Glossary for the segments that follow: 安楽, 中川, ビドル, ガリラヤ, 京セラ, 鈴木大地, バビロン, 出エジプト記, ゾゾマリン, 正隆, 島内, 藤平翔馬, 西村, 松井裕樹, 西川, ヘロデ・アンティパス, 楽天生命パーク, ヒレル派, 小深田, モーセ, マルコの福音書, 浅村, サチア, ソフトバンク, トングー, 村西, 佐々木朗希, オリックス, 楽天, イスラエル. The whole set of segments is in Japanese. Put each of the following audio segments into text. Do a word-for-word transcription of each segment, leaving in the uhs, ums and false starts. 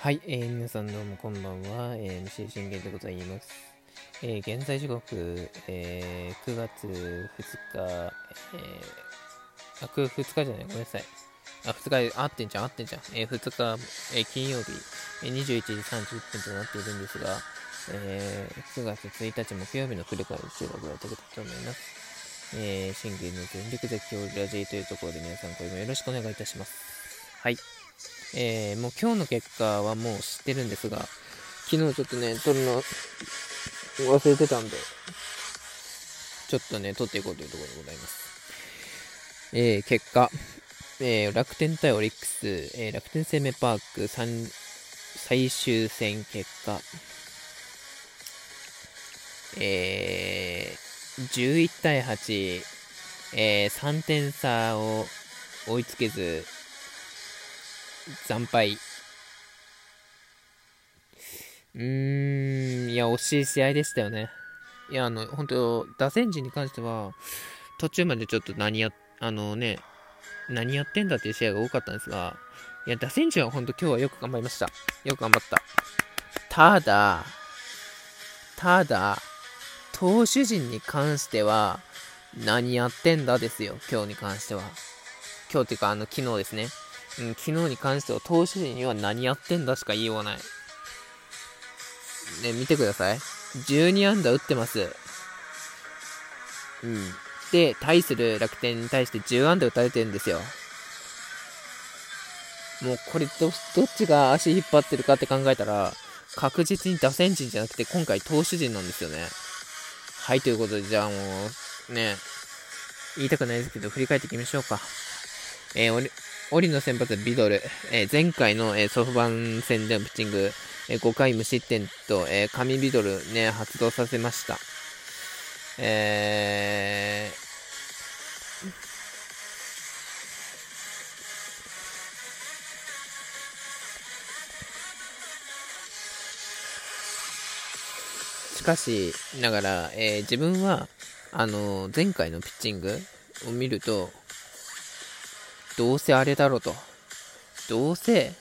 はい、えー、皆さんどうもこんばんは、えー、エムシー 信玄でございます、えー、現在時刻、えー、くがつふつか、えー、あくがつふつかじゃないごめんなさいあふつか合ってんじゃん合ってんじゃん、えー、ふつか、えー、金曜日、えー、にじゅういちじさんじゅっぷんとなっているんですが、えー、くがつついたち木曜日のくじから収録をやっていきたいと思います。えー、信玄の全力で今日ラジーというところで皆さんこれもよろしくお願いいたします。はい、えー、もう今日の結果はもう知ってるんですが、昨日ちょっとね撮るの忘れてたんでちょっとね撮っていこうというところでございます。えー、結果、えー、楽天対オリックス、えー、楽天生命パーク最終戦結果、えー、じゅういちたいはち、えー、さんてん差を追いつけず惨敗。うーん、いや惜しい試合でしたよね。いやあの本当打線陣に関しては途中までちょっと何やあのね何やってんだっていう試合が多かったんですが、いや打線陣は本当今日はよく頑張りました。よく頑張った。ただただ投手陣に関しては何やってんだですよ。今日に関しては今日っていうかあの昨日ですね。うん、昨日に関しては投手陣には何やってんだしか言いようがない。ね、見てください。じゅうにあんだ打ってます。うん。で、対する楽天に対してじゅうあんだ打たれてるんですよ。もうこれ ど, どっちが足引っ張ってるかって考えたら、確実に打線陣じゃなくて今回投手陣なんですよね。はい、ということで、じゃあもう、ね、言いたくないですけど、振り返っていきましょうか。えー、俺、オリの先発はビドル、えー、前回の、えー、ソフトバンク戦でのピッチング、えー、ごかい無失点と、えー、神ビドルね発動させました。えー、しかしながら、えー、自分はあのー、前回のピッチングを見ると。どうせあれだろうとどうせ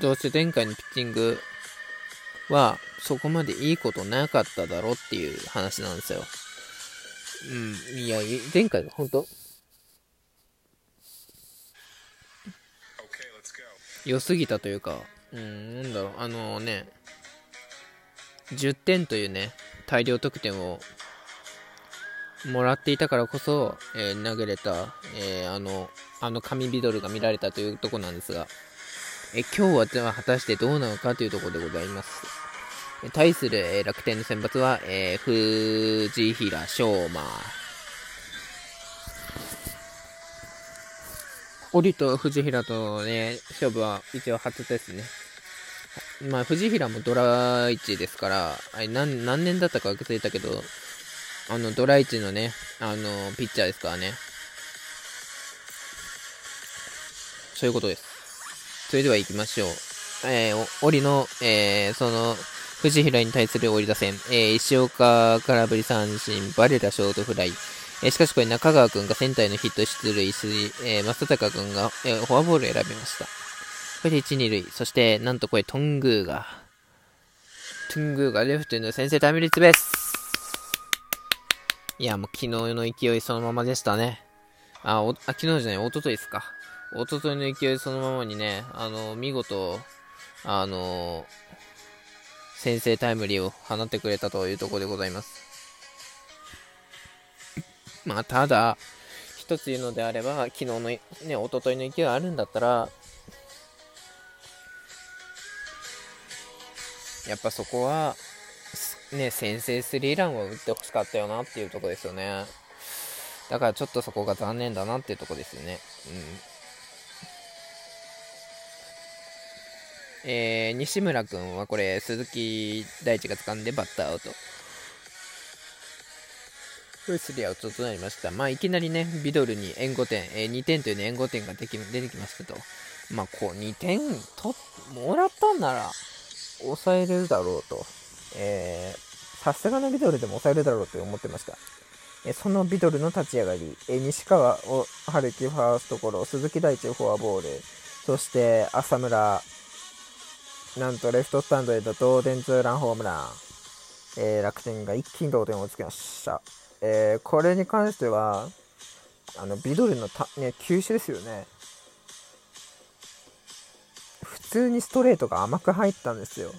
どうせ前回のピッチングはそこまでいいことなかっただろうっていう話なんですよ。うん、いや前回が本当良すぎたというかうんなんだろうあのねじゅってんというね大量得点をもらっていたからこそ、えー、投げれた、えー、あのあの神ビドルが見られたというところなんですが、え今日はでは果たしてどうなのかというところでございます。対する、えー、楽天の先発は、えー、藤平翔馬。オリと藤平とね勝負は一応初ですね。まあ藤平もドラいちですからあれ 何, 何年だったか忘れたけどあのドラいちのねあのピッチャーですからね。そういうことです。それでは行きましょう。えー、オリの、えー、その藤平に対するオリ打線、えー、石岡空振り三振バレラショートフライ、えー、しかしこれ中川くんがセンターへのヒット出塁し、えー、正隆くんが、えー、フォアボールを選びました。これでいち、にるい、そしてなんとこれトングーがトングーがレフトへの先制タイムリーツーベース。いやもう昨日の勢いそのままでしたね。あおあ昨日じゃない一昨日ですか。一昨日の勢いそのままにねあの見事あの先制タイムリーを放ってくれたというところでございます。まあ、ただ一つ言うのであれば昨日のね一昨日の勢いがあるんだったらやっぱそこはね先制スリーランを打ってほしかったよなっていうところですよね。だからちょっとそこが残念だなっていうところですよね。うん、えー、西村君はこれ鈴木大地が掴んでバッターアウト。スリーアウトとなりました。まあいきなりねビドルに援護点、えー、にてんという、ね、援護点ができ出てきましたと。まあこうにてんともらったんなら抑えれるだろうと、えー、さすがのビドルでも抑えるだろうと思ってました。そのビドルの立ち上がり、西川を春樹ファーストゴロ、鈴木大地フォアボール、そして浅村、なんとレフトスタンドへと同点ツーランホームラン、えー、楽天が一気に同点をつけました。えー、これに関してはあのビドルのた、ね、球種ですよね。普通にストレートが甘く入ったんですよ。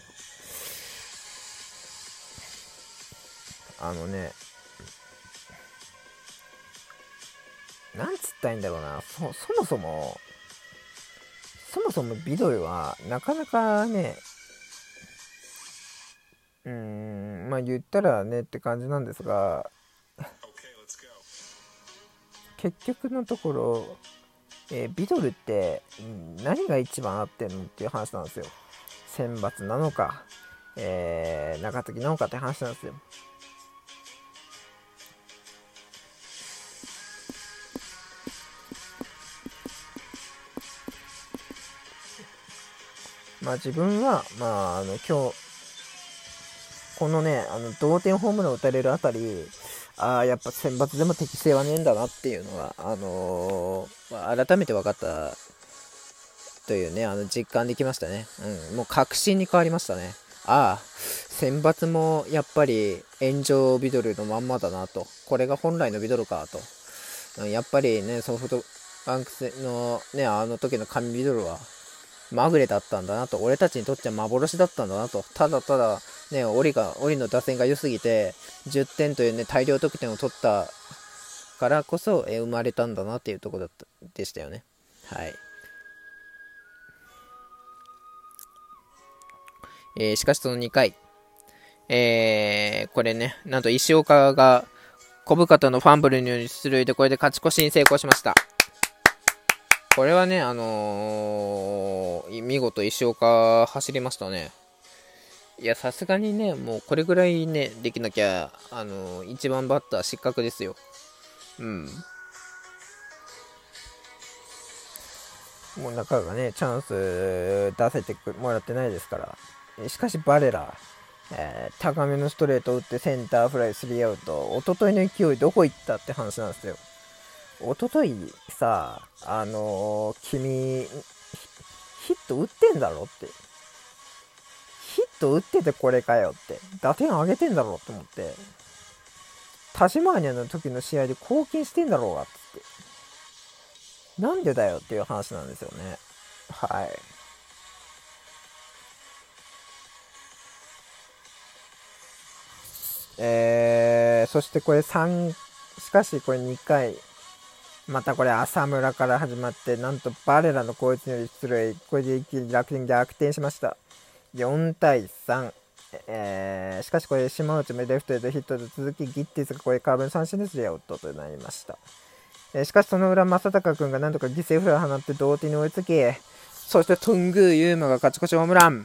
あのね、なんつったらいいんだろうな、そ、そもそもそもそもビドルはなかなかね、うーん、まあ言ったらねって感じなんですが、結局のところ、えー、ビドルって何が一番合ってるのっていう話なんですよ。選抜なのか、えー、中継ぎなのかって話なんですよ。まあ、自分は、まあ、あの今日このね、あの同点ホームランを打たれるあたり、ああやっぱ選抜でも適性はねえんだなっていうのは、あのーまあ、改めて分かったというね、あの実感できましたね。うん、もう確信に変わりましたね。ああ選抜もやっぱり炎上ビドルのまんまだなと、これが本来のビドルかと、やっぱりねソフトバンクスのねあの時の神ビドルはまぐれだったんだなと、俺たちにとっては幻だったんだなと、ただただね、オリが、オリの打線が良すぎてじゅってんというね大量得点を取ったからこそえ生まれたんだなっていうところだったでしたよね。はい。えー、しかしそのにかい、えー、これね、なんと石岡が小深田のファンブルにより出塁で、これで勝ち越しに成功しました。これはね、あのー、見事石岡走りましたね。いや、さすがにね、もうこれぐらいね、できなきゃ、あのー、一番バッター失格ですよ。うん。もう中がね、チャンス出せてもらってないですから。しかしバレラ、えー、高めのストレートを打ってセンターフライスリーアウト。一昨日の勢いどこ行ったって話なんですよ。おとといさ、あのー、君ヒット打ってんだろって、ヒット打っててこれかよって、打点上げてんだろって思って、タジマーニャの時の試合で貢献してんだろうがっつって、なんでだよっていう話なんですよね。はい。えー、そしてこれさん、しかしこれにかい、またこれ浅村から始まって、なんとバレラの攻撃により出塁、これで一気に楽天逆転しました。よんたいさん、えー、しかしこれ島内もレフトへとヒットで続き、ギッティスがこれカーブの三振でスリーアウトとなりました。えー、しかしその裏正隆君がなんとか犠牲フライを放って同点に追いつき、そして頓宮優真が勝ち越しホームラン。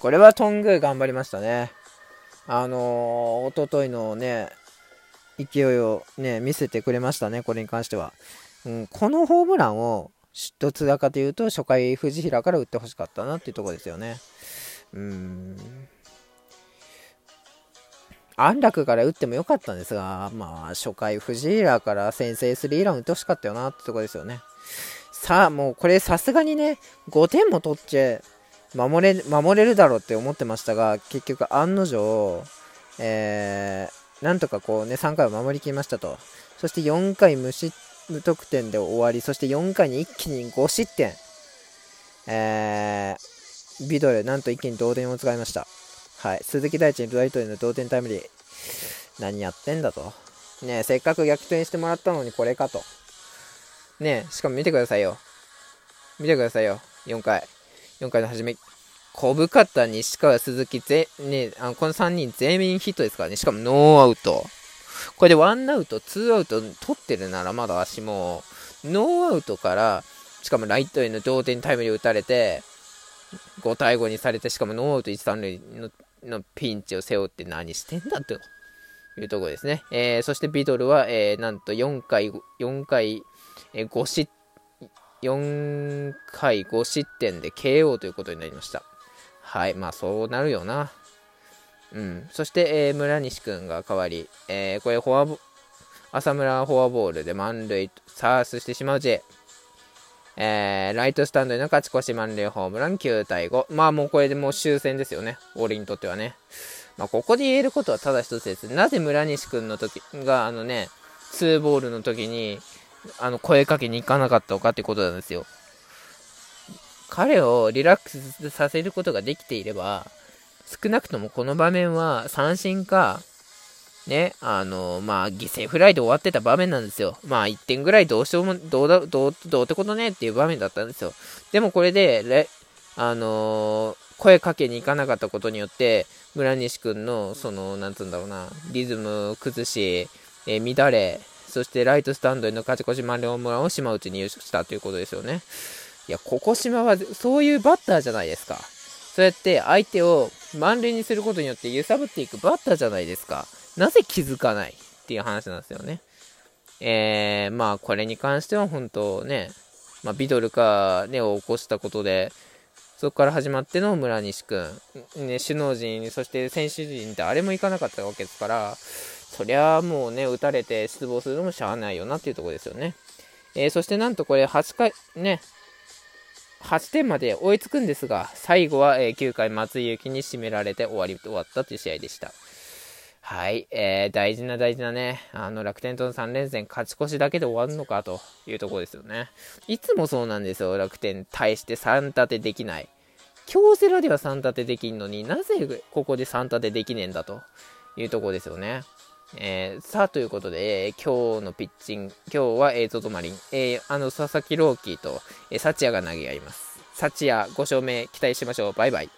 これは頓宮頑張りましたね。あのー、一昨日のね勢いを、ね、見せてくれましたね、これに関しては。うん、このホームランをどちらかというと初回藤平から打ってほしかったなっていうところですよね。うーん、安楽から打ってもよかったんですが、まあ初回藤平から先制スリーラン打ってほしかったよなってところですよね。さあもうこれさすがにねごてんも取って守れ、守れるだろうって思ってましたが、結局案の定、えーなんとかこうねさんかいを守りきりましたと。そしてよんかい無失、無得点で終わり、そしてよんかいに一気にごしってん、えー、ビドルなんと一気に同点を使いました。はい。鈴木大地にライトへの同点タイムリー、何やってんだとねえ、せっかく逆転してもらったのにこれかとねえ、しかも見てくださいよ、見てくださいよ、よんかい、よんかいの始め、小深田、西川、鈴木、ぜね、あのこのさんにん全員ヒットですからね。しかもノーアウト、これでワンアウトツーアウト取ってるならまだ足も、ノーアウトからしかもライトへの同点タイムリー打たれてごたいごにされて、しかもノーアウトいち、さん塁 の, のピンチを背負って、何してんだというところですね。えー、そしてビドルは、えー、なんとよんかいよんかい、えー、ごしよんかいご失点で ケーオー ということになりました。はい、まあそうなるよな。うん、そして、えー、村西君が代わり、えー、これフォアボ浅村フォアボールで満塁サースしてしまう J、えー、ライトスタンドへの勝ち越し満塁ホームランきゅうたいご。まあもうこれでもう終戦ですよね、俺にとってはね。まあ、ここで言えることはただ一つです。なぜ村西君の時があのねツーボールの時にあの声かけに行かなかったのかってことなんですよ。彼をリラックスさせることができていれば少なくともこの場面は三振かね、あのまあ犠牲フライで終わってた場面なんですよ。まあいってんぐらいどうしようもどうだどうどうってことねっていう場面だったんですよ。でもこれでレあのー声かけに行かなかったことによって村西くんのそのなんつうんだろうなリズム崩し、えー、乱れ、そしてライトスタンドへの勝ち越し満塁ホームランを島内に優勝したということですよね。いや、ここ島はそういうバッターじゃないですか。そうやって相手を満塁にすることによって揺さぶっていくバッターじゃないですか。なぜ気づかないっていう話なんですよね。えー、まあこれに関しては本当ね、まあ、ビドルかねを起こしたことでそこから始まっての村西くん、ね、首脳陣、そして選手陣ってあれもいかなかったわけですから、そりゃもうね、打たれて失望するのもしゃあないよなっていうところですよね。えー、そしてなんとこれはちかい、ね、はってんまで追いつくんですが、最後はきゅうかい松井裕樹に締められて終わり終わったという試合でした。はい、えー、大事な大事なね、あの楽天とのさんれんせん勝ち越しだけで終わるのかというところですよね。いつもそうなんですよ、楽天対してさん立てできない。京セラではさん立てできんのになぜここでさん立てできねえんだというところですよね。えー、さあということで、えー、今日のピッチング、今日は、えー、ゾゾマリン、えー、あの佐々木朗希と、えー、サチアが投げ合います。サチアごしょうめ勝目期待しましょう。バイバイ。